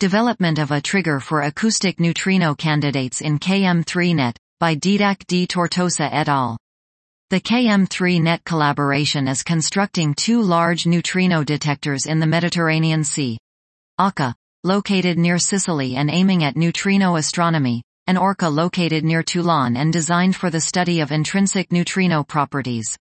Development of a Trigger for Acoustic Neutrino Candidates in KM3NeT, by Dídac D. Tortosa et al. The KM3NeT collaboration is constructing two large neutrino detectors in the Mediterranean Sea. ARCA, located near Sicily and aiming at neutrino astronomy, and ORCA located near Toulon and designed for the study of intrinsic neutrino properties.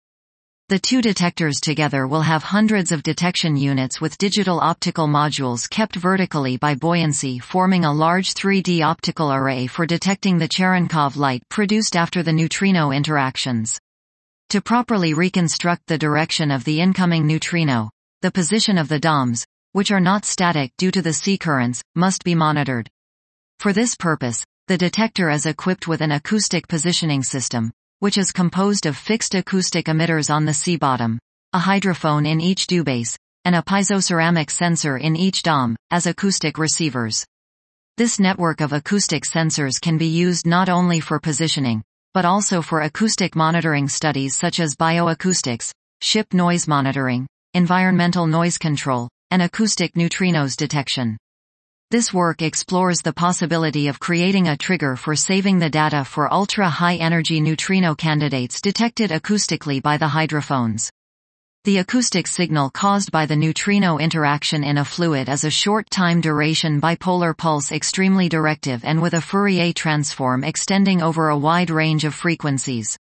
The two detectors together will have hundreds of detection units with digital optical modules kept vertically by buoyancy, forming a large 3D optical array for detecting the Cherenkov light produced after the neutrino interactions. To properly reconstruct the direction of the incoming neutrino, the position of the domes, which are not static due to the sea currents, must be monitored. For this purpose, the detector is equipped with an acoustic positioning system, which is composed of fixed acoustic emitters on the sea bottom, a hydrophone in each dew base, and a piezoceramic sensor in each dome, as acoustic receivers. This network of acoustic sensors can be used not only for positioning, but also for acoustic monitoring studies such as bioacoustics, ship noise monitoring, environmental noise control, and acoustic neutrinos detection. This work explores the possibility of creating a trigger for saving the data for ultra-high-energy neutrino candidates detected acoustically by the hydrophones. The acoustic signal caused by the neutrino interaction in a fluid is a short-time duration bipolar pulse, extremely directive and with a Fourier transform extending over a wide range of frequencies.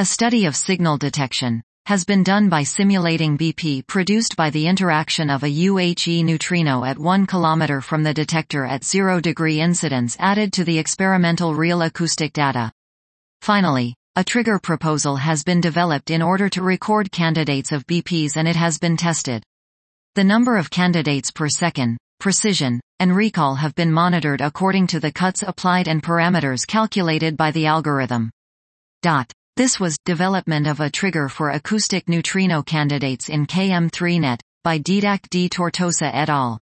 A study of signal detection has been done by simulating BP produced by the interaction of a UHE neutrino at 1 km from the detector at 0 degree incidence, added to the experimental real acoustic data. Finally, a trigger proposal has been developed in order to record candidates of BPs, and it has been tested. The number of candidates per second, precision, and recall have been monitored according to the cuts applied and parameters calculated by the algorithm. This was Development of a Trigger for Acoustic Neutrino Candidates in KM3NeT, by Dídac D. Tortosa et al.